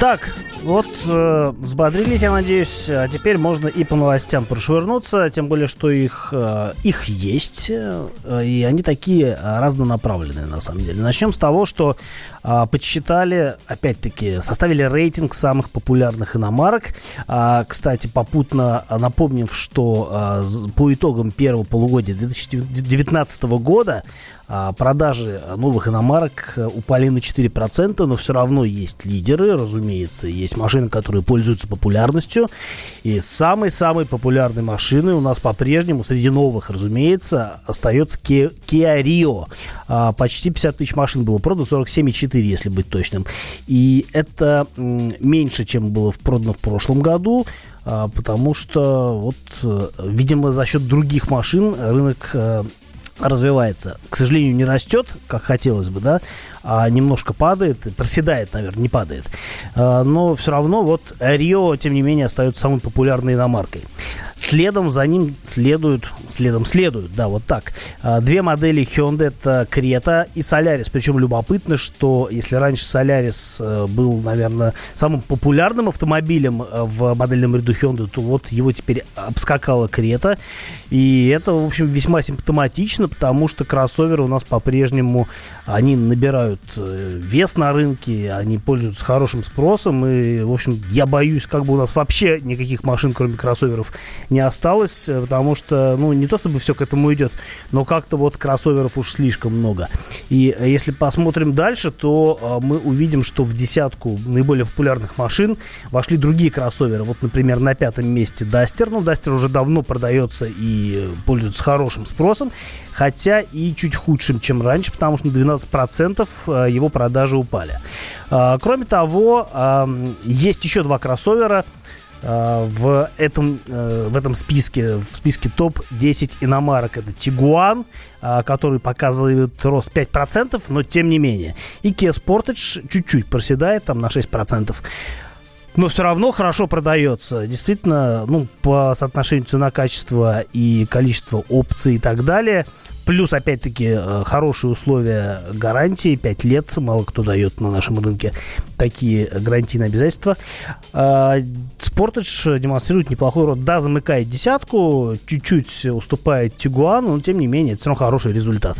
Так, вот, взбодрились, я надеюсь. А теперь можно и по новостям прошвырнуться. Тем более, что их есть. И они такие разнонаправленные, на самом деле. Начнем с того, что подсчитали, опять-таки, составили рейтинг самых популярных иномарок. Кстати, попутно напомнив, что по итогам первого полугодия 2019 года продажи новых иномарок упали на 4%, но все равно есть лидеры, разумеется. Есть машины, которые пользуются популярностью. И самой-самой популярной машиной у нас по-прежнему, среди новых, разумеется, остается Kia Rio. Почти 50 тысяч машин было продано, 47,4, если быть точным. И это меньше, чем было продано в прошлом году. Потому что, вот, видимо, за счет других машин рынок развивается. К сожалению, не растет, как хотелось бы, да, а немножко падает, проседает, наверное, не падает. Но все равно вот Rio, тем не менее, остается самой популярной иномаркой. Следом за ним следуют, да, вот так. Две модели Hyundai, это Creta и Solaris. Причем любопытно, что если раньше Solaris был, наверное, самым популярным автомобилем в модельном ряду Hyundai, то вот его теперь обскакала Creta. И это, в общем, весьма симптоматично, потому что кроссоверы у нас по-прежнему, они набирают вес на рынке, они пользуются хорошим спросом. И, в общем, я боюсь, как бы у нас вообще никаких машин, кроме кроссоверов, не осталось, потому что, ну, не то чтобы все к этому идет, но как-то вот кроссоверов уж слишком много. И если посмотрим дальше, то мы увидим, что в десятку наиболее популярных машин вошли другие кроссоверы. Вот, например, на 5-м месте Duster. Ну, Duster уже давно продается и пользуется хорошим спросом, хотя и чуть худшим, чем раньше, потому что на 12% его продажи упали. Кроме того, есть еще два кроссовера в этом списке, в списке топ-10 иномарок. Это Tiguan, который показывает рост 5%, но тем не менее. И Kia Sportage чуть-чуть проседает, там на 6%. Но все равно хорошо продается. Действительно, ну, по соотношению цена-качество и количество опций и так далее. Плюс, опять-таки, хорошие условия гарантии. 5 лет. Мало кто дает на нашем рынке такие гарантийные обязательства. Sportage демонстрирует неплохой рост. Да, замыкает десятку. Чуть-чуть уступает Tiguan. Но, тем не менее, это все равно хороший результат.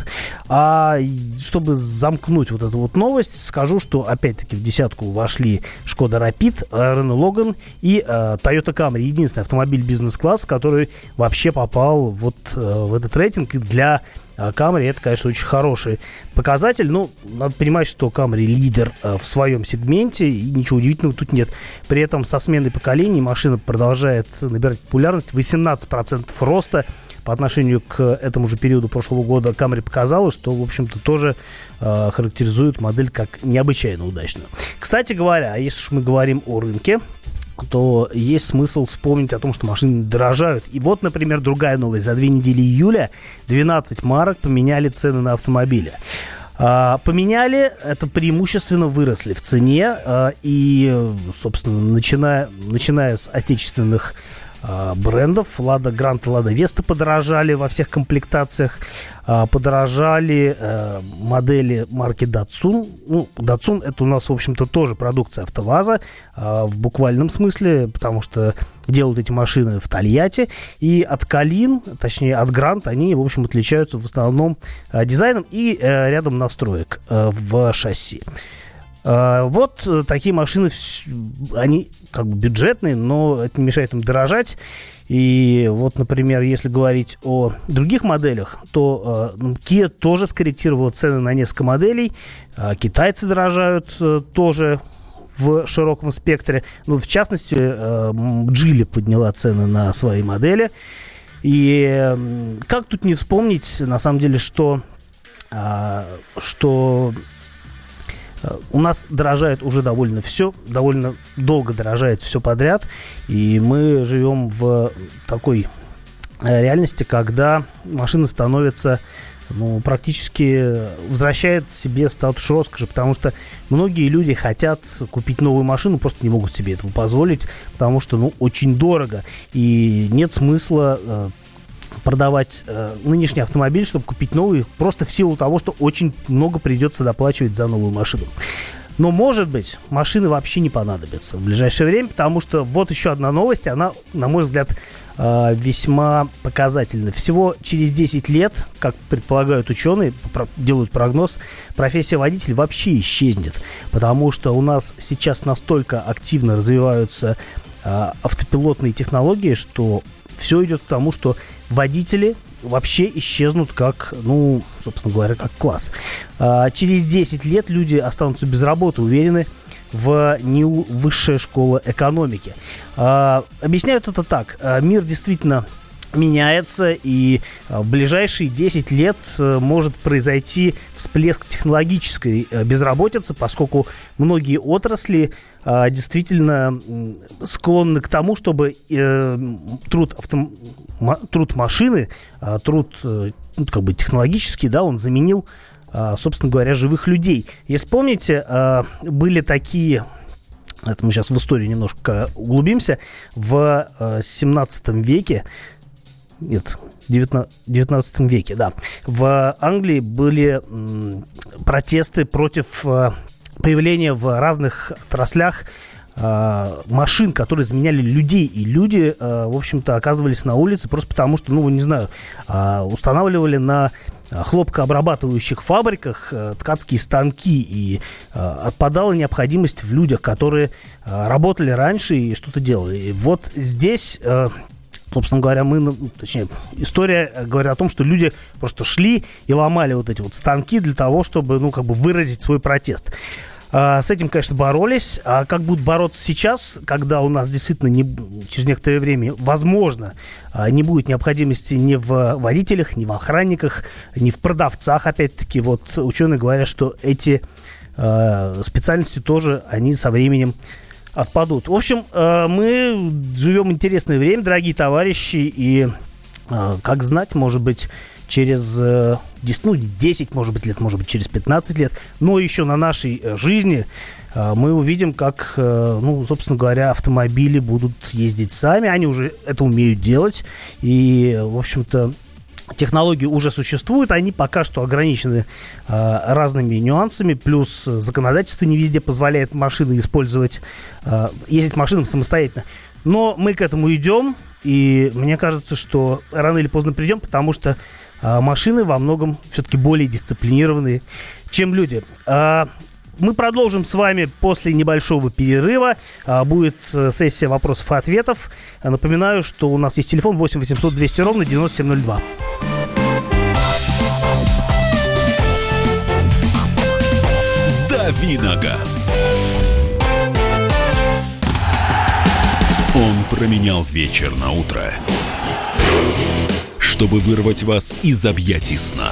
А чтобы замкнуть вот эту вот новость, скажу, что, опять-таки, в десятку вошли Škoda Rapid, Renault Logan и Toyota Camry. Единственный автомобиль бизнес-класс, который вообще попал вот в этот рейтинг. И для Camry это, конечно, очень хороший показатель. Но надо понимать, что Camry лидер в своем сегменте, и ничего удивительного тут нет. При этом со сменой поколений машина продолжает набирать популярность. 18% роста по отношению к этому же периоду прошлого года Camry показала, что, в общем-то, тоже характеризует модель как необычайно удачную. Кстати говоря, если уж мы говорим о рынке, то есть смысл вспомнить о том, что машины дорожают. И вот, например, другая новость. За 2 недели июля 12 марок поменяли цены на автомобили. Поменяли, это преимущественно выросли в цене. И, собственно, начиная с отечественных брендов. Lada Granta, Lada Vesta подорожали во всех комплектациях. Подорожали модели марки Datsun. Ну, Datsun — это у нас, в общем-то, тоже продукция АвтоВАЗа в буквальном смысле, потому что делают эти машины в Тольятти. И от Калин, точнее от Грант, они, в общем, отличаются в основном дизайном и рядом настроек в шасси. Вот такие машины, они как бы бюджетные, но это не мешает им дорожать. И вот, например, если говорить о других моделях, то Kia тоже скорректировала цены на несколько моделей. Китайцы дорожают тоже в широком спектре. Ну, в частности, Geely подняла цены на свои модели. И как тут не вспомнить, на самом деле, что у нас дорожает уже довольно все, довольно долго дорожает все подряд, и мы живем в такой реальности, когда машина становится, ну, практически возвращает себе статус роскоши, потому что многие люди хотят купить новую машину, просто не могут себе этого позволить, потому что, ну, очень дорого, и нет смысла продавать нынешний автомобиль, чтобы купить новый, просто в силу того, что очень много придется доплачивать за новую машину. Но, может быть, машины вообще не понадобятся в ближайшее время, потому что вот еще одна новость, она, на мой взгляд, весьма показательна. Всего через 10 лет, как предполагают ученые, делают прогноз, профессия водителя вообще исчезнет, потому что у нас сейчас настолько активно развиваются автопилотные технологии, что все идет к тому, что водители вообще исчезнут как, ну, собственно говоря, как класс. Через 10 лет люди останутся без работы, уверены в НИУ Высшая школа экономики. Объясняют это так. Мир действительно меняется, и в ближайшие 10 лет может произойти всплеск технологической безработицы, поскольку многие отрасли действительно склонны к тому, чтобы труд машины, труд как бы технологический, да, он заменил, собственно говоря, живых людей. Если помните, были такие... Это мы сейчас в историю немножко углубимся. В 17 веке... Нет, в 19 веке, да. В Англии были протесты против появления в разных отраслях машин, которые заменяли людей. И люди, в общем-то, оказывались на улице просто потому, что, ну, не знаю, устанавливали на хлопкообрабатывающих фабриках ткацкие станки, и отпадала необходимость в людях, которые работали раньше и что-то делали. И вот здесь... Собственно говоря, история говорит о том, что люди просто шли и ломали вот эти вот станки для того, чтобы, ну, как бы выразить свой протест. С этим, конечно, боролись. А как будут бороться сейчас, когда у нас действительно через некоторое время, возможно, не будет необходимости ни в водителях, ни в охранниках, ни в продавцах. Опять-таки, вот ученые говорят, что эти специальности тоже, они со временем отпадут. В общем, мы живем интересное время, дорогие товарищи, и, как знать, может быть, через 10, может быть, лет, может быть, через 15 лет, но еще на нашей жизни мы увидим, как, ну, собственно говоря, автомобили будут ездить сами, они уже это умеют делать, и, в общем-то, технологии уже существуют, они пока что ограничены разными нюансами, плюс законодательство не везде позволяет машины использовать, ездить машинам самостоятельно. Но мы к этому идем, и мне кажется, что рано или поздно придем, потому что машины во многом все-таки более дисциплинированные, чем люди. Мы продолжим с вами после небольшого перерыва. Будет сессия вопросов и ответов. Напоминаю, что у нас есть телефон 8 800 200 ровно 9702. Дави на газ. Он променял вечер на утро, чтобы вырвать вас из объятий сна.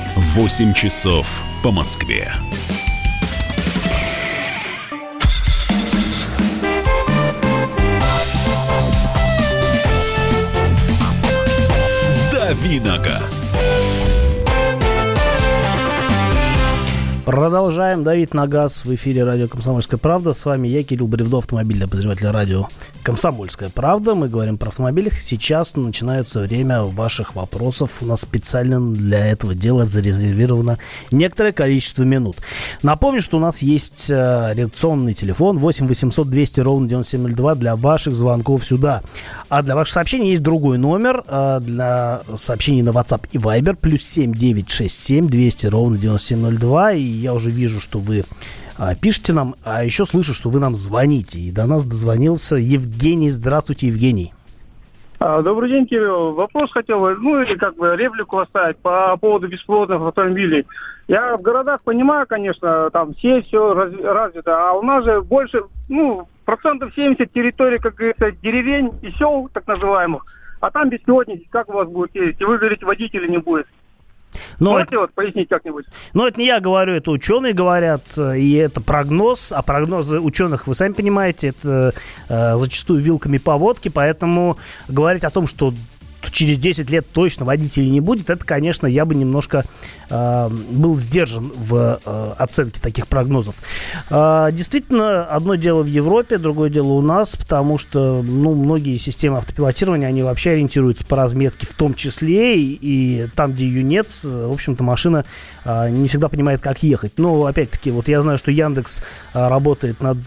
8 часов по Москве. Дави на газ. Продолжаем давить на газ в эфире радио «Комсомольская правда». С вами я, Кирилл Бревдов, автомобильный обозреватель радио «Комсомольская правда». Мы говорим про автомобили. Сейчас начинается время ваших вопросов. У нас специально для этого дела зарезервировано некоторое количество минут. Напомню, что у нас есть редакционный телефон 8 800 200 ровно 9702 для ваших звонков сюда. А для ваших сообщений есть другой номер для сообщений на WhatsApp и Viber. Плюс 7 967 200 ровно 9702. И я уже вижу, что вы пишете нам, а еще слышу, что вы нам звоните. И до нас дозвонился Евгений. Здравствуйте, Евгений. Добрый день, Кирилл. Вопрос хотел, ну или как бы реплику оставить по поводу беспилотных автомобилей. Я в городах понимаю, конечно, там все развито, а у нас же больше, ну, 70% территории, как говорится, деревень и сел, так называемых, а там беспилотники, как у вас будет ездить, и вы говорите, водителей не будет. Но можете вот пояснить как-нибудь? Ну, это не я говорю, это ученые говорят, и это прогноз. А прогнозы ученых, вы сами понимаете, это зачастую вилками по водке. Поэтому говорить о том, что через 10 лет точно водителей не будет, это, конечно, я бы немножко был сдержан в оценке таких прогнозов. Действительно, одно дело в Европе, другое дело у нас, потому что, ну, многие системы автопилотирования, они вообще ориентируются по разметке, в том числе, и там, где ее нет, в общем-то, машина не всегда понимает, как ехать. Но, опять-таки, вот я знаю, что Яндекс работает над...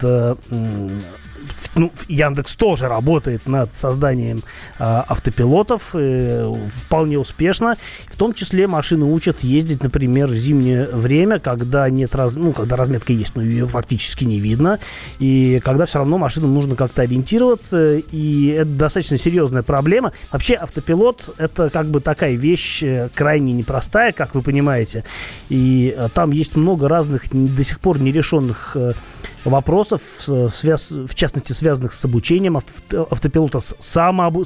Ну, Яндекс тоже работает над созданием автопилотов вполне успешно. В том числе машины учат ездить, например, в зимнее время, когда нет когда разметка есть, но ее фактически не видно, и когда все равно машинам нужно как-то ориентироваться. И это достаточно серьезная проблема. Вообще автопилот — это как бы такая вещь крайне непростая, как вы понимаете. И там есть много разных до сих пор нерешенных вопросов, в частности, связанных с обучением автопилота, с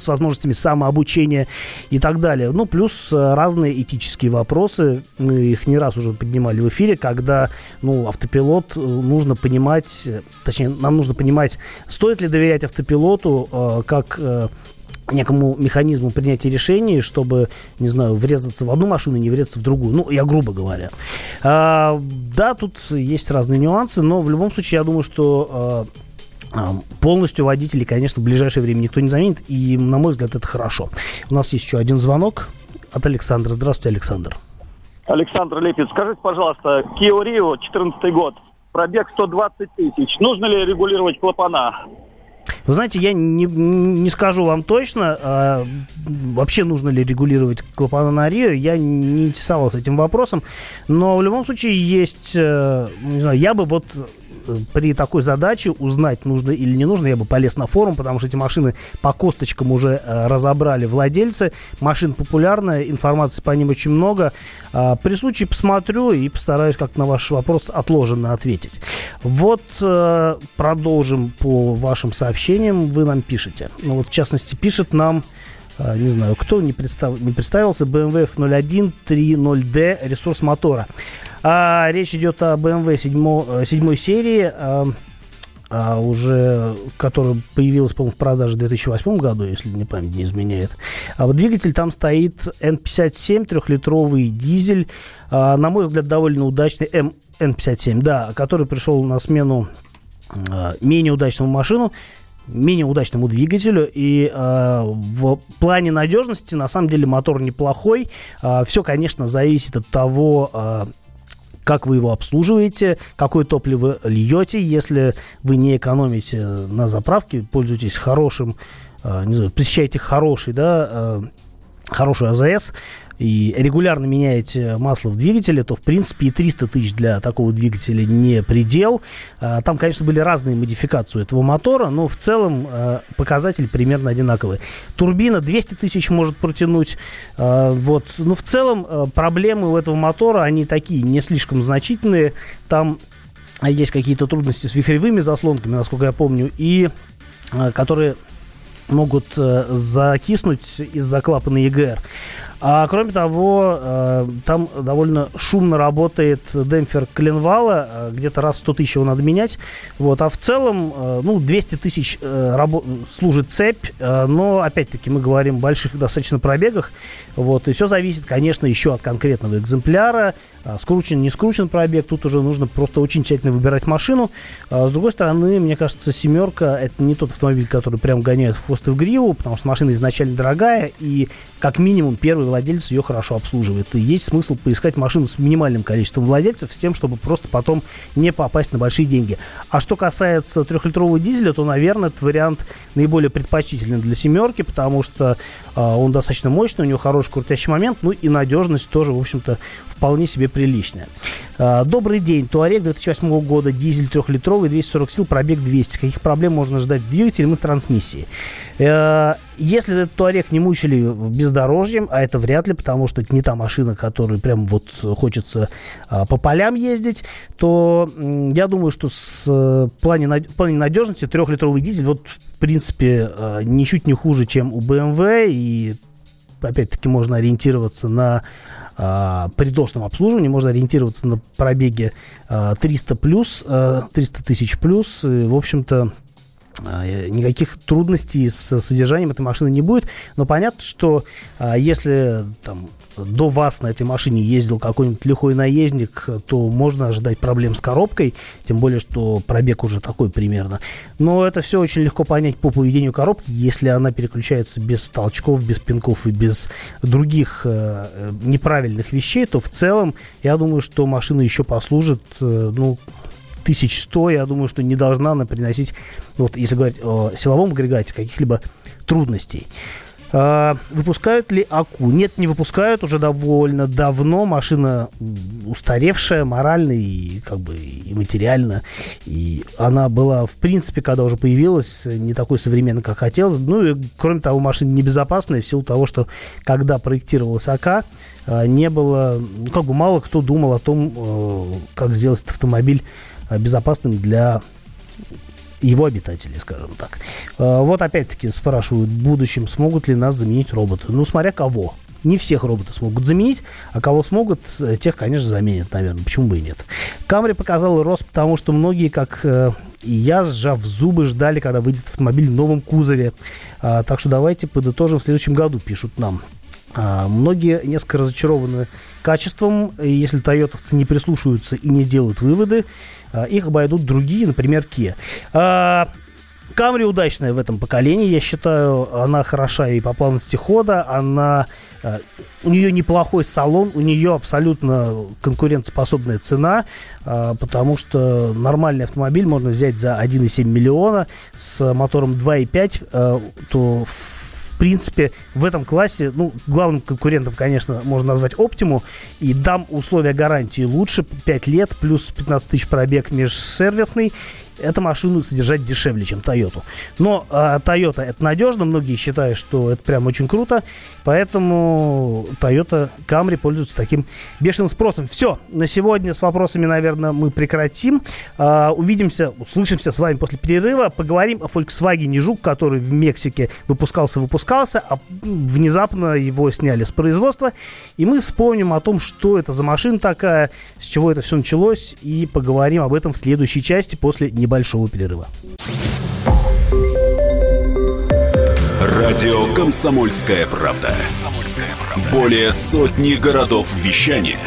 возможностями самообучения и так далее. Ну, плюс разные этические вопросы. Мы их не раз уже поднимали в эфире, когда, ну, автопилот нужно понимать, точнее, нам нужно понимать, стоит ли доверять автопилоту как некому механизму принятия решений, чтобы, не знаю, врезаться в одну машину и не врезаться в другую. Ну, я грубо говоря. Да, тут есть разные нюансы, но в любом случае, я думаю, что полностью водителей, конечно, в ближайшее время никто не заменит, и, на мой взгляд, это хорошо. У нас есть еще один звонок от Александра. Здравствуйте, Александр. Александр Лепиц, скажите, пожалуйста, Kia Rio, 14 год, пробег 120 тысяч. Нужно ли регулировать клапана? Вы знаете, я не скажу вам точно, вообще нужно ли регулировать клапана на Рио. Я не интересовался этим вопросом. Но в любом случае есть... не знаю, я бы вот... При такой задаче узнать, нужно или не нужно, я бы полез на форум, потому что эти машины по косточкам уже разобрали владельцы. Машина популярная, информации по ним очень много. При случае посмотрю и постараюсь как-то на ваш вопрос отложенно ответить. Вот продолжим по вашим сообщениям. Вы нам пишете. Ну, вот, в частности, пишет нам... Не знаю, кто не представился. BMW F01 3.0D, ресурс мотора. Речь идет о BMW 7 серии, уже, которая появилась, по-моему, в продаже в 2008 году, если мне память не изменяет. Двигатель там стоит N57, 3-литровый дизель. На мой взгляд, довольно удачный N57, да, который пришел на смену менее удачному двигателю, и в плане надежности, на самом деле, мотор неплохой. Все, конечно, зависит от того, как вы его обслуживаете, какое топливо льете. Если вы не экономите на заправке, пользуетесь хорошим, не знаю, посещаете хорошую АЗС и регулярно меняете масло в двигателе, то, в принципе, и 300 тысяч для такого двигателя не предел. Там, конечно, были разные модификации этого мотора, но в целом показатели примерно одинаковые. Турбина 200 тысяч может протянуть. Вот. Но в целом проблемы у этого мотора, они такие, не слишком значительные. Там есть какие-то трудности с вихревыми заслонками, насколько я помню, и которые... могут закиснуть из-за клапана EGR. А кроме того, там довольно шумно работает демпфер коленвала, где-то раз в 100 тысяч его надо менять. Вот. А в целом, 200 тысяч служит цепь, но, опять-таки, мы говорим о больших достаточно пробегах. Вот. И все зависит, конечно, еще от конкретного экземпляра. Скручен, не скручен пробег, тут уже нужно просто очень тщательно выбирать машину. С другой стороны, мне кажется, семерка — это не тот автомобиль, который прям гоняет в хвост и в гриву, потому что машина изначально дорогая, и как минимум первый владелец ее хорошо обслуживает. И есть смысл поискать машину с минимальным количеством владельцев, с тем, чтобы просто потом не попасть на большие деньги. А что касается 3-литрового дизеля, то, наверное, этот вариант наиболее предпочтительный для семерки, потому что он достаточно мощный, у него хороший крутящий момент, ну и надежность тоже, в общем-то, вполне себе приличная. Добрый день. Туарег 2008 года, дизель 3-литровый, 240 сил, пробег 200. Каких проблем можно ждать с двигателем и с трансмиссией? Если этот Туарег не мучили бездорожьем, а это вряд ли, потому что это не та машина, которой прям вот хочется по полям ездить, то я думаю, что в плане надежности 3-литровый дизель, вот, в принципе, ничуть не хуже, чем у BMW, и опять-таки можно ориентироваться на при должном обслуживании можно ориентироваться на пробеги 300 тысяч плюс. В общем-то, никаких трудностей с содержанием этой машины не будет. Но понятно, что если там до вас на этой машине ездил какой-нибудь лихой наездник, то можно ожидать проблем с коробкой, тем более, что пробег уже такой примерно. Но это все очень легко понять по поведению коробки, если она переключается без толчков, без пинков и без других неправильных вещей, то в целом, я думаю, что машина еще послужит, 1100, я думаю, что не должна она приносить, если говорить о силовом агрегате, каких-либо трудностей. Выпускают ли АКУ? Нет, не выпускают уже довольно давно. Машина устаревшая морально и и материально. И она была, в принципе, когда уже появилась, не такой современной, как хотелось. И, кроме того, машина небезопасная в силу того, что когда проектировалась АК, не было, мало кто думал о том, как сделать этот автомобиль безопасным для его обитателей, скажем так. Опять-таки спрашивают, в будущем смогут ли нас заменить роботы. Смотря кого. Не всех роботов смогут заменить, а кого смогут, тех, конечно, заменят, наверное. Почему бы и нет. Camry показал рост, потому что многие, как и я, сжав зубы, ждали, когда выйдет автомобиль в новом кузове. Так что давайте подытожим в следующем году, пишут нам. Многие несколько разочарованы качеством. Если тойотовцы не прислушаются и не сделают выводы, их обойдут другие, например, Kia. Camry удачная в этом поколении, я считаю. Она хороша и по плавности хода, у нее неплохой салон, у нее абсолютно конкурентоспособная цена, потому что нормальный автомобиль можно взять за 1,7 миллиона с мотором 2,5, то в принципе, в этом классе, главным конкурентом, конечно, можно назвать Optima, и дам условия гарантии лучше, 5 лет, плюс 15 тысяч пробег межсервисный, эту машину содержать дешевле, чем Toyota. Но Toyota это надежно, многие считают, что это прям очень круто, поэтому Toyota Camry пользуется таким бешеным спросом. Все, на сегодня с вопросами, наверное, мы прекратим. Увидимся, услышимся с вами после перерыва. Поговорим о Volkswagen Жук, который в Мексике выпускался, а внезапно его сняли с производства. И мы вспомним о том, что это за машина такая, с чего это все началось, и поговорим об этом в следующей части после небольшого перерыва. Радио «Комсомольская правда». Более сотни городов вещания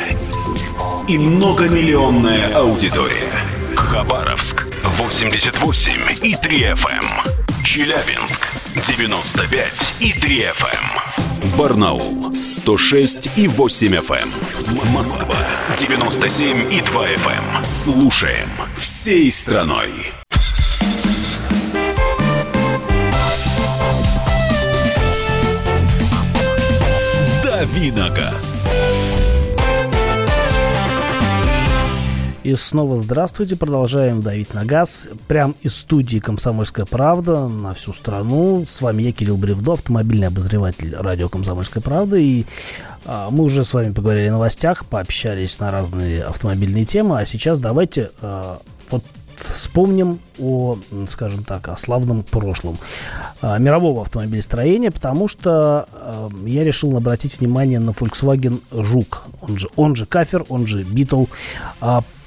и многомиллионная аудитория. Хабаровск 88,3 FM, Челябинск 95,3 FM, Барнаул 106,8 FM, Москва 97,2 FM. Слушаем всей страной. Дави на газ. И снова здравствуйте, продолжаем давить на газ. Прям из студии «Комсомольская правда» на всю страну. С вами я, Кирилл Бревдов, автомобильный обозреватель радио «Комсомольская правда». И мы уже с вами поговорили о новостях, пообщались на разные автомобильные темы. А сейчас давайте вспомним о славном прошлом мирового автомобилестроения, потому что я решил обратить внимание на Volkswagen Жук, он же Кафер, он же Beetle.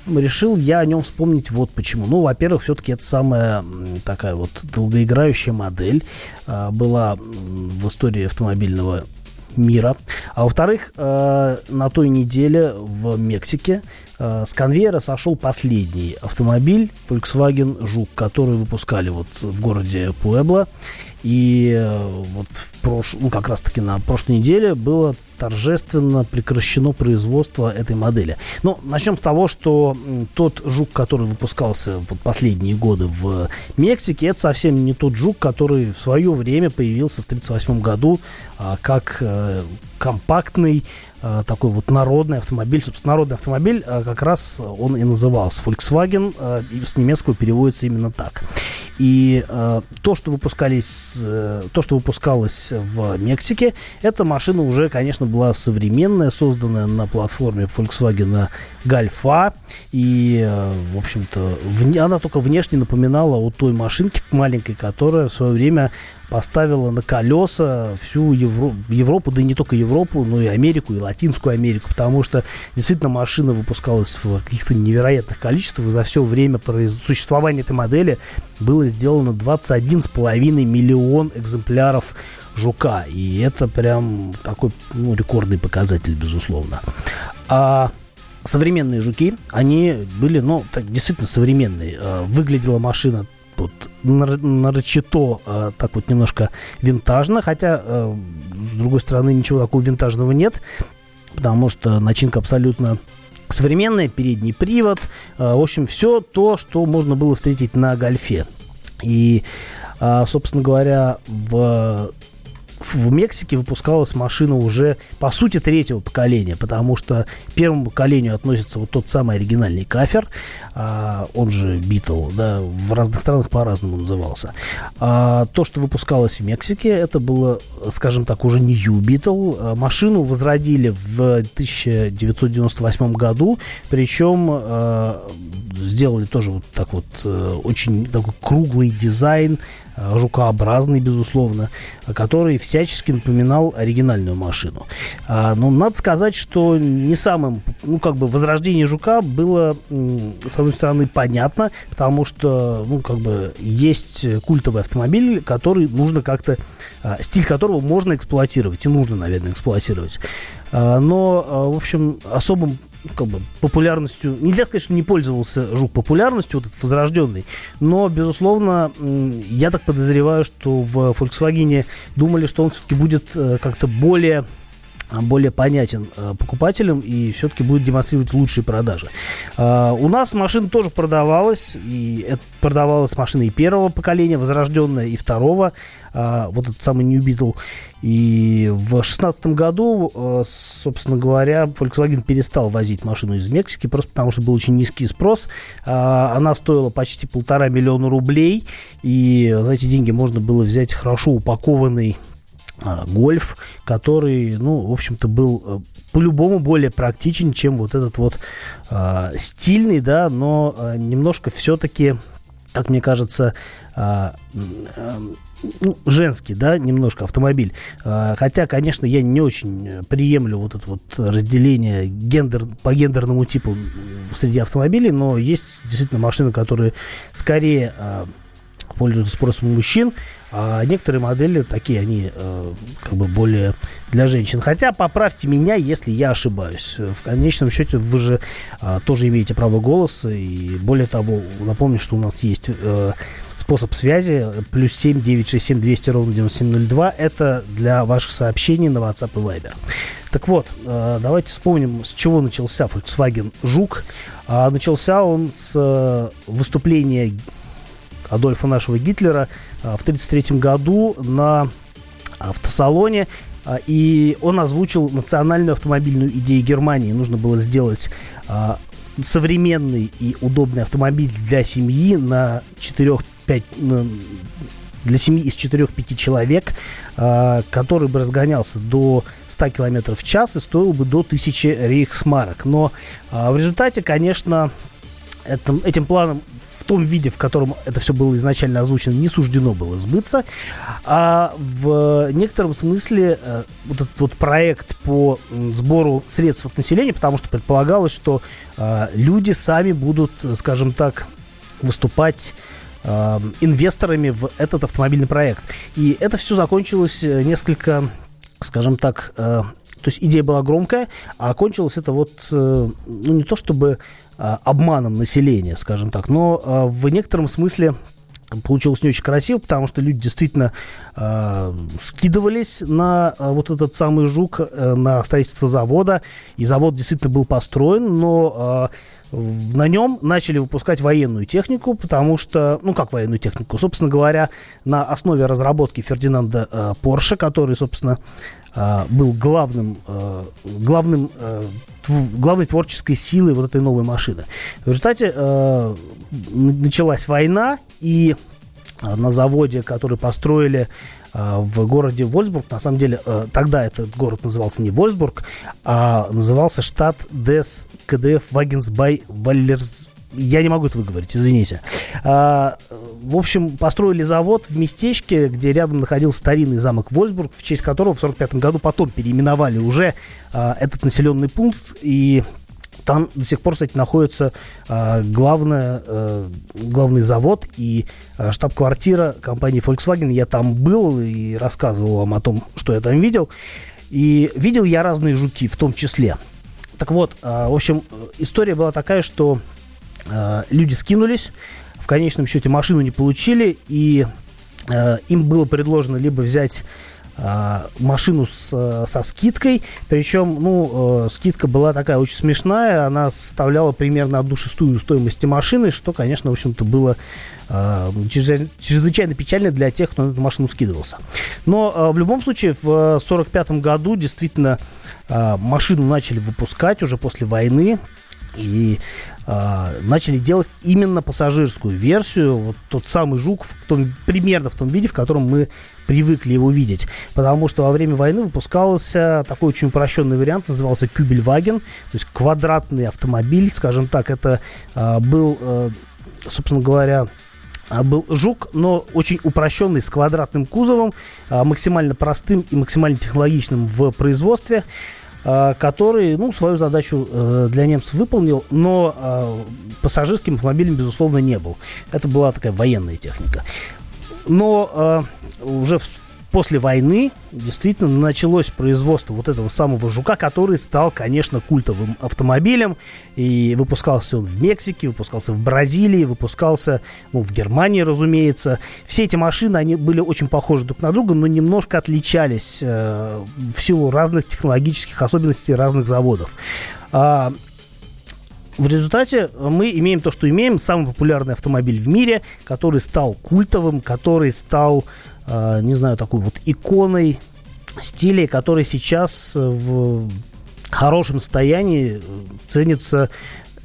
Решил я о нем вспомнить вот почему. Во-первых, все-таки это самая такая долгоиграющая модель была в истории автомобильного мира. А во-вторых, на той неделе в Мексике с конвейера сошел последний автомобиль Volkswagen Жук, который выпускали в городе Пуэбло. И как раз-таки на прошлой неделе было торжественно прекращено производство этой модели. Начнем с того, что тот жук, который выпускался последние годы в Мексике, это совсем не тот жук, который в свое время появился в 1938 году как компактный, такой народный автомобиль. Собственно, народный автомобиль как раз он и назывался Volkswagen, с немецкого переводится именно так. И то, что выпускалось в Мексике, эта машина уже, конечно, была современная, созданная на платформе Volkswagen Golf. И, в общем-то, она только внешне напоминала о той машинке маленькой, которая в свое время поставила на колеса всю Европу, да и не только Европу, но и Америку, и Латинскую Америку, потому что действительно машина выпускалась в каких-то невероятных количествах. За все время существования этой модели было сделано 21,5 миллион экземпляров «Жука». И это прям такой, ну, рекордный показатель, безусловно. А современные «Жуки», они были, ну, так, действительно современные. Выглядела машина вот нарочито так вот немножко винтажно, хотя с другой стороны ничего такого винтажного нет, потому что начинка абсолютно современная, передний привод, в общем, все то, что можно было встретить на «Гольфе». И, собственно говоря, в Мексике выпускалась машина уже, по сути, третьего поколения, потому что к первому поколению относится вот тот самый оригинальный кафер, он же Beetle, да, в разных странах по-разному назывался. То, что выпускалось в Мексике, это было, скажем так, уже не New Beetle. Машину возродили в 1998 году, причем сделали тоже вот так вот очень такой круглый дизайн, жукообразный, безусловно, который всячески напоминал оригинальную машину. Но надо сказать, что не самым, ну, как бы возрождение жука было, с одной стороны, понятно, потому что, ну, как бы есть культовый автомобиль, который нужно как-то, стиль которого можно эксплуатировать, и нужно, наверное, эксплуатировать. Но, в общем, особым, как бы, популярностью, нельзя сказать, что не пользовался жук популярностью, вот этот возрожденный, но, безусловно, я так подозреваю, что в Volkswagen думали, что он все-таки будет как-то более понятен покупателям и все-таки будет демонстрировать лучшие продажи. У нас машина тоже продавалась, и это продавалась машина и первого поколения, возрожденная, и второго, вот этот самый New Beetle. И в 2016 году, собственно говоря, Volkswagen перестал возить машину из Мексики, просто потому что был очень низкий спрос. Она стоила почти 1,5 миллиона рублей, и за эти деньги можно было взять хорошо упакованный Гольф, который, ну, в общем-то, был по-любому более практичен, чем вот этот вот стильный, да, но немножко все-таки, как мне кажется, женский, да, немножко автомобиль. Хотя, конечно, я не очень приемлю вот это вот разделение по гендерному типу среди автомобилей, но есть действительно машины, которые скорее пользуются спросом у мужчин, а некоторые модели такие, они как бы более для женщин. Хотя поправьте меня, если я ошибаюсь. В конечном счете вы же тоже имеете право голоса. И более того, напомню, что у нас есть способ связи +7 967 200 9702. Это для ваших сообщений на WhatsApp и Viber. Так вот, давайте вспомним, с чего начался Volkswagen Жук. Начался он с выступления Адольфа нашего Гитлера в 1933 году на автосалоне, и он озвучил национальную автомобильную идею Германии. Нужно было сделать современный и удобный автомобиль для семьи на 4-5 для семьи из 4-5 человек, который бы разгонялся до 100 км в час и стоил бы до 1000 рейхсмарок. Но в результате, конечно, этим планом в том виде, в котором это все было изначально озвучено, не суждено было сбыться. А в некотором смысле вот этот вот проект по сбору средств от населения, потому что предполагалось, что люди сами будут, скажем так, выступать инвесторами в этот автомобильный проект. И это все закончилось несколько, скажем так, то есть идея была громкая, а кончилось это вот, ну, не то чтобы обманом населения, скажем так, но в некотором смысле получилось не очень красиво, потому что люди действительно скидывались на вот этот самый жук, на строительство завода, и завод действительно был построен, но на нем начали выпускать военную технику, потому что, ну как военную технику, собственно говоря, на основе разработки Фердинанда Порше, который, собственно, был главной творческой силой вот этой новой машины. В результате началась война, и на заводе, который построили в городе Вольсбург, на самом деле тогда этот город назывался не Вольсбург, а назывался штат Дес КДФ Вагенсбай Валерс. Я не могу это выговорить, извините. В общем, построили завод в местечке, где рядом находился старинный замок Вольфсбург, в честь которого в 1945 году потом переименовали уже этот населенный пункт. И там до сих пор, кстати, находится главный завод и штаб-квартира компании Volkswagen. Я там был и рассказывал вам о том, что я там видел. И видел я разные жуки, в том числе. Так вот, в общем, история была такая, что люди скинулись, в конечном счете машину не получили, и им было предложено либо взять машину со скидкой, причем, скидка была такая очень смешная, она составляла примерно 1/6 стоимости машины, что, конечно, в общем-то, было чрезвычайно печально для тех, кто на эту машину скидывался. Но в любом случае, в 1945 году действительно машину начали выпускать уже после войны, и начали делать именно пассажирскую версию, вот тот самый «Жук», примерно в том виде, в котором мы привыкли его видеть. Потому что во время войны выпускался такой очень упрощенный вариант, назывался «Kübelwagen», то есть квадратный автомобиль, скажем так. Это был «Жук», но очень упрощенный, с квадратным кузовом, максимально простым и максимально технологичным в производстве, который, свою задачу для немцев выполнил, но пассажирским автомобилем, безусловно, не был. Это была такая военная техника. Но уже после войны действительно началось производство вот этого самого «Жука», который стал, конечно, культовым автомобилем. И выпускался он в Мексике, выпускался в Бразилии, выпускался в Германии, разумеется. Все эти машины, они были очень похожи друг на друга, но немножко отличались в силу разных технологических особенностей разных заводов. В результате мы имеем то, что имеем. Самый популярный автомобиль в мире, который стал культовым, который стал, такой вот иконой стиля, который сейчас в хорошем состоянии ценится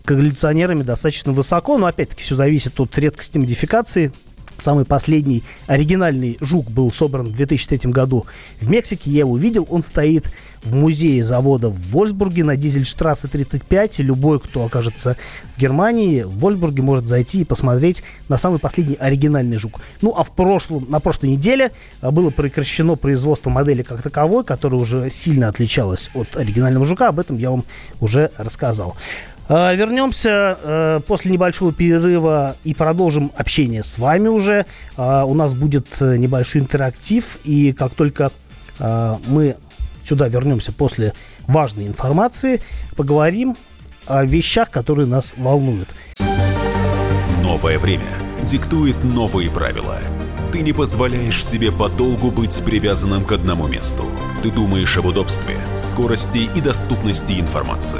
коллекционерами достаточно высоко. Но, опять-таки, все зависит от редкости модификации. Самый последний оригинальный «Жук» был собран в 2003 году в Мексике. Я его видел. Он стоит в музее завода в Вольфсбурге на Дизельштрассе 35. Любой, кто окажется в Германии, в Вольфсбурге, может зайти и посмотреть на самый последний оригинальный «Жук». А на прошлой неделе было прекращено производство модели как таковой, которая уже сильно отличалась от оригинального «Жука». Об этом я вам уже рассказал. Вернемся после небольшого перерыва и продолжим общение с вами уже. У нас будет небольшой интерактив, и как только мы сюда вернемся после важной информации, поговорим о вещах, которые нас волнуют. Новое время диктует новые правила. Ты не позволяешь себе подолгу быть привязанным к одному месту. Ты думаешь об удобстве, скорости и доступности информации.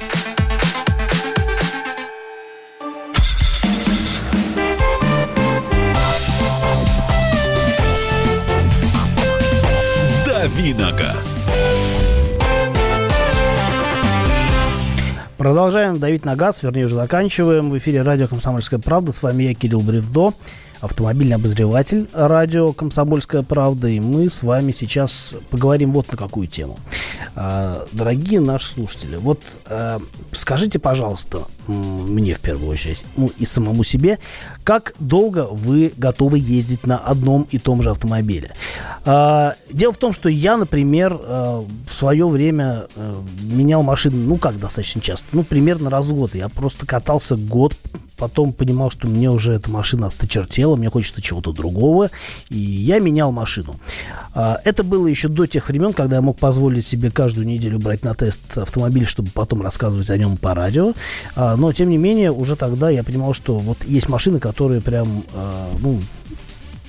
Виногаз. Продолжаем давить на газ, вернее, уже заканчиваем. В эфире радио «Комсомольская правда». С вами я, Кирилл Бревдо, автомобильный обозреватель радио «Комсомольская правда». И мы с вами сейчас поговорим вот на какую тему. Дорогие наши слушатели, вот скажите, пожалуйста, мне в первую очередь, и самому себе, как долго вы готовы ездить на одном и том же автомобиле? Дело в том, что я, например, в свое время менял машину, достаточно часто, примерно раз в год. Я просто катался год, потом понимал, что мне уже эта машина осточертела, мне хочется чего-то другого, и я менял машину. Это было еще до тех времен, когда я мог позволить себе каждую неделю брать на тест автомобиль, чтобы потом рассказывать о нем по радио. Но, тем не менее, уже тогда я понимал, что вот есть машины, которые прям,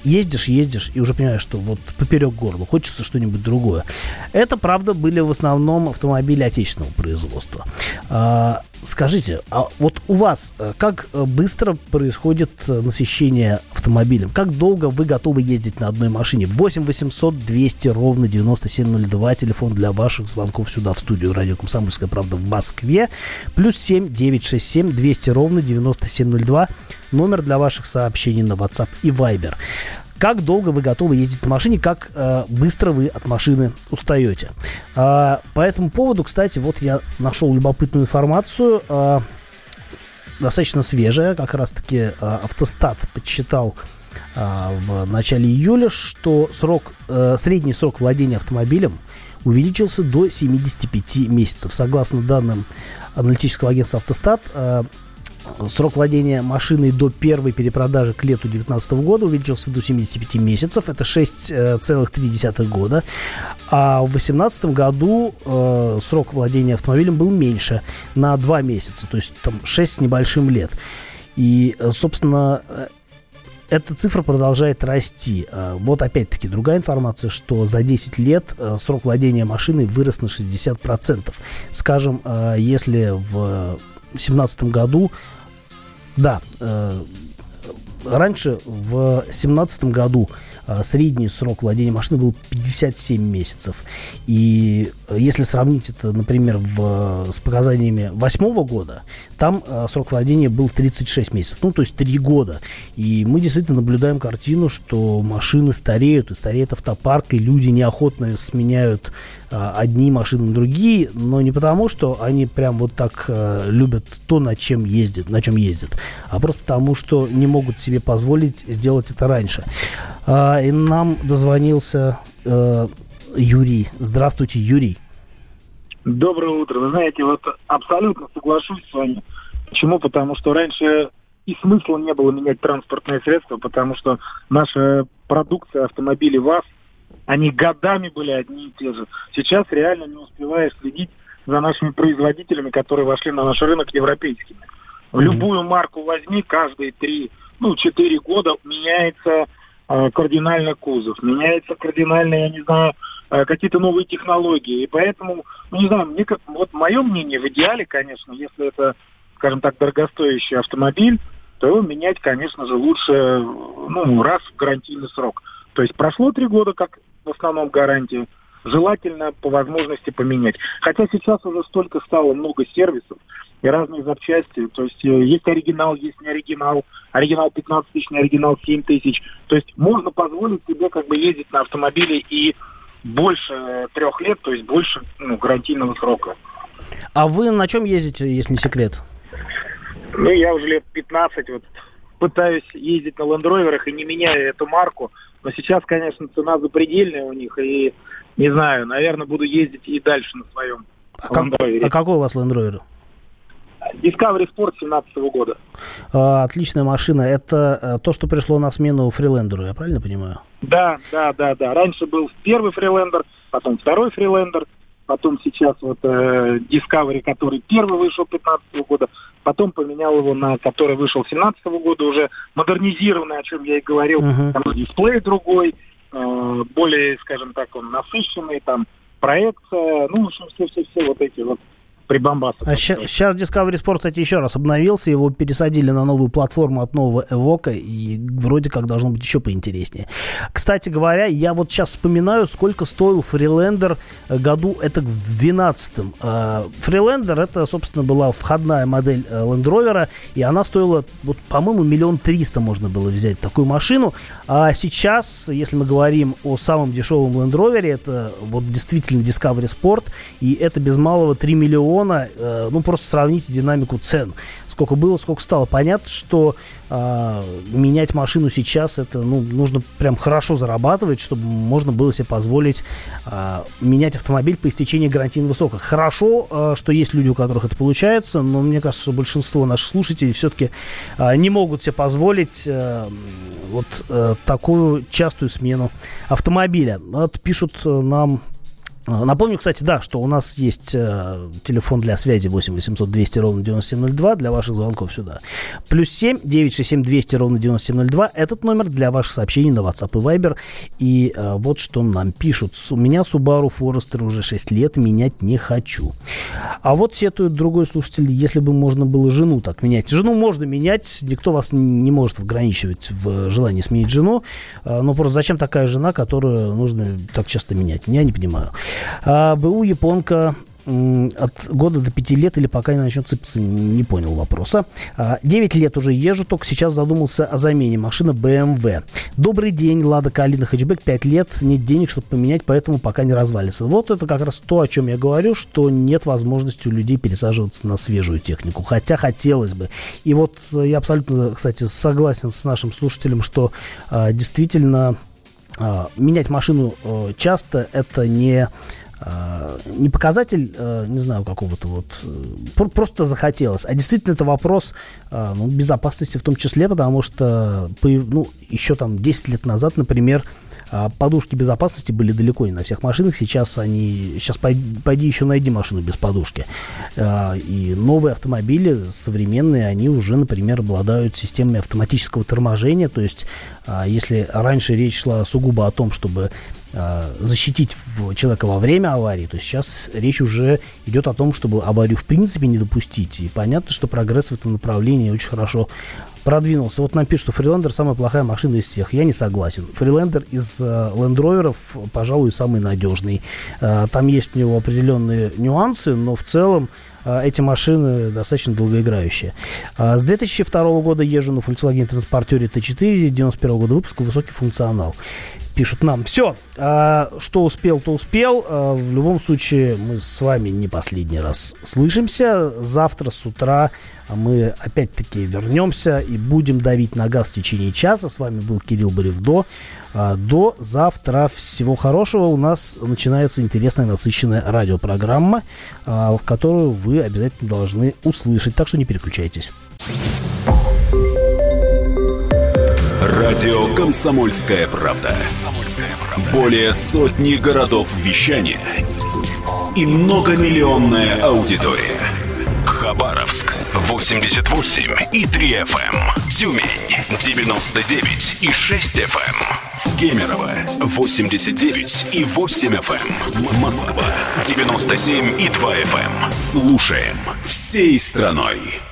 ездишь, и уже понимаешь, что вот поперек горла, хочется что-нибудь другое. Это, правда, были в основном автомобили отечественного производства. Скажите, а вот у вас как быстро происходит насыщение автомобилем? Как долго вы готовы ездить на одной машине? 8 800 200 ровно 9702. Телефон для ваших звонков сюда, в студию радио «Комсомольская правда» в Москве. Плюс 7 967 200 ровно 9702. Номер для ваших сообщений на WhatsApp и Viber. Как долго вы готовы ездить на машине, как быстро вы от машины устаете. По этому поводу, кстати, вот я нашел любопытную информацию, достаточно свежая. Как раз-таки Autostat подсчитал в начале июля, что средний срок владения автомобилем увеличился до 75 месяцев. Согласно данным аналитического агентства Autostat, срок владения машиной до первой перепродажи к лету 2019 года увеличился до 75 месяцев. Это 6,3 года. А в 2018 году срок владения автомобилем был меньше на 2 месяца. То есть там 6 с небольшим лет. И, собственно, эта цифра продолжает расти. Вот опять-таки другая информация, что за 10 лет срок владения машиной вырос на 60%. Скажем, если в 2017 году, раньше в 2017 году средний срок владения машины был 57 месяцев. И если сравнить это, например, с показаниями 2008 года, там срок владения был 36 месяцев, ну, то есть 3 года. И мы действительно наблюдаем картину, что машины стареют, и стареет автопарк, и люди неохотно сменяют одни машины на другие, но не потому, что они прям вот так любят то, на чем ездят, а просто потому, что не могут себе позволить сделать это раньше. И нам дозвонился Юрий. Здравствуйте, Юрий. Доброе утро. Вы знаете, вот абсолютно соглашусь с вами. Почему? Потому что раньше и смысла не было менять транспортные средства, потому что наша продукция, автомобили ВАЗ, они годами были одни и те же. Сейчас реально не успеваешь следить за нашими производителями, которые вошли на наш рынок европейскими. Mm-hmm. Любую марку возьми, каждые 3-4 года меняется кардинально кузов, меняется кардинально, я не знаю, какие-то новые технологии. И поэтому, мое мнение, в идеале, конечно, если это, скажем так, дорогостоящий автомобиль, то его менять, конечно же, лучше раз в гарантийный срок. То есть прошло 3 года, как в основном гарантия, желательно по возможности поменять. Хотя сейчас уже столько стало много сервисов и разные запчасти. То есть есть оригинал, есть не оригинал. Оригинал 15 тысяч, не оригинал 7 тысяч. То есть можно позволить себе ездить на автомобиле и больше 3 лет, то есть больше гарантийного срока. А вы на чем ездите, если не секрет? Я уже лет 15 пытаюсь ездить на Land Rover'ах и не меняю эту марку. Но сейчас, конечно, цена запредельная у них, и не знаю, наверное, буду ездить и дальше на своем Land Rover'е. А какой у вас Land Rover? Discovery Sport 2017 года. Отличная машина. Это то, что пришло на смену Freelander'у, я правильно понимаю? Да. Раньше был первый Freelander, потом второй Freelander, потом сейчас Discovery, который первый вышел 2015 года, потом поменял его на который вышел 2017 года, уже модернизированный, о чем я и говорил. Там дисплей другой, более, скажем так, он насыщенный, там проекция, все эти прибамбасы. А сейчас Discovery Sport, кстати, еще раз обновился, его пересадили на новую платформу от нового Evoque, и вроде как должно быть еще поинтереснее. Кстати говоря, я сейчас вспоминаю, сколько стоил Freelander году, это в 2012-м. Freelander, это, собственно, была входная модель Land Rover, и она стоила, по-моему, 1 300 000 можно было взять такую машину. А сейчас, если мы говорим о самом дешевом Land Rover, это действительно Discovery Sport, и это без малого 3 миллиона. Просто сравните динамику цен. Сколько было, сколько стало. Понятно, что менять машину сейчас, это нужно прям хорошо зарабатывать, чтобы можно было себе позволить менять автомобиль по истечении гарантийного срока. Хорошо, что есть люди, у которых это получается, но мне кажется, что большинство наших слушателей все-таки не могут себе позволить такую частую смену автомобиля. Пишут нам Напомню, кстати, да, что у нас есть телефон для связи 8 800 200 ровно 9702 для ваших звонков сюда. Плюс 7 967 200 ровно 9702. Этот номер для ваших сообщений на WhatsApp и Viber. И вот что нам пишут. У меня Subaru Forester уже 6 лет, менять не хочу. А вот сетует другой слушатель, если бы можно было жену так менять. Жену можно менять, никто вас не может ограничивать в желании сменить жену. Но просто зачем такая жена, которую нужно так часто менять? Я не понимаю. БУ японка от года до 5 лет или пока не начнет сыпаться, не понял вопроса. 9 лет уже езжу, только сейчас задумался о замене. Машина BMW. Добрый день, Лада Калина хэтчбэк, 5 лет, нет денег, чтобы поменять, поэтому пока не развалится. Вот это как раз то, о чем я говорю, что нет возможности у людей пересаживаться на свежую технику, хотя хотелось бы. И вот я абсолютно, кстати, согласен с нашим слушателем, что действительно менять машину часто это не показатель, не знаю, какого-то вот, просто захотелось. А действительно, это вопрос безопасности в том числе, потому что еще там 10 лет назад, например, подушки безопасности были далеко не на всех машинах. Сейчас пойди еще найди машину без подушки. И новые автомобили, современные, они уже, например, обладают системой автоматического торможения. То есть, если раньше речь шла сугубо о том, чтобы защитить человека во время аварии, то сейчас речь уже идет о том, чтобы аварию в принципе не допустить. И понятно, что прогресс в этом направлении очень хорошо продвинулся. Вот нам пишут, что Freelander самая плохая машина из всех. Я не согласен. Freelander из Land Rover'ов, пожалуй, самый надежный. Там есть у него определенные нюансы, но в целом эти машины достаточно долгоиграющие. С 2002 года езжу на Volkswagen транспортере Т4, 91 года выпуска, высокий функционал. Пишут нам. Все, что успел, то успел. В любом случае, мы с вами не последний раз слышимся. Завтра с утра мы опять-таки вернемся и будем давить на газ в течение часа. С вами был Кирилл Бревдо. До завтра. Всего хорошего. У нас начинается интересная, насыщенная радиопрограмма, в которую вы обязательно должны услышать. Так что не переключайтесь. Радио «Комсомольская правда». Более сотни городов вещания и многомиллионная аудитория. Хабаровск 88 и 3 FM. Тюмень 99 и 6 FM. Кемерово 89 и 8 FM. Москва 97 и 2 FM. Слушаем всей страной.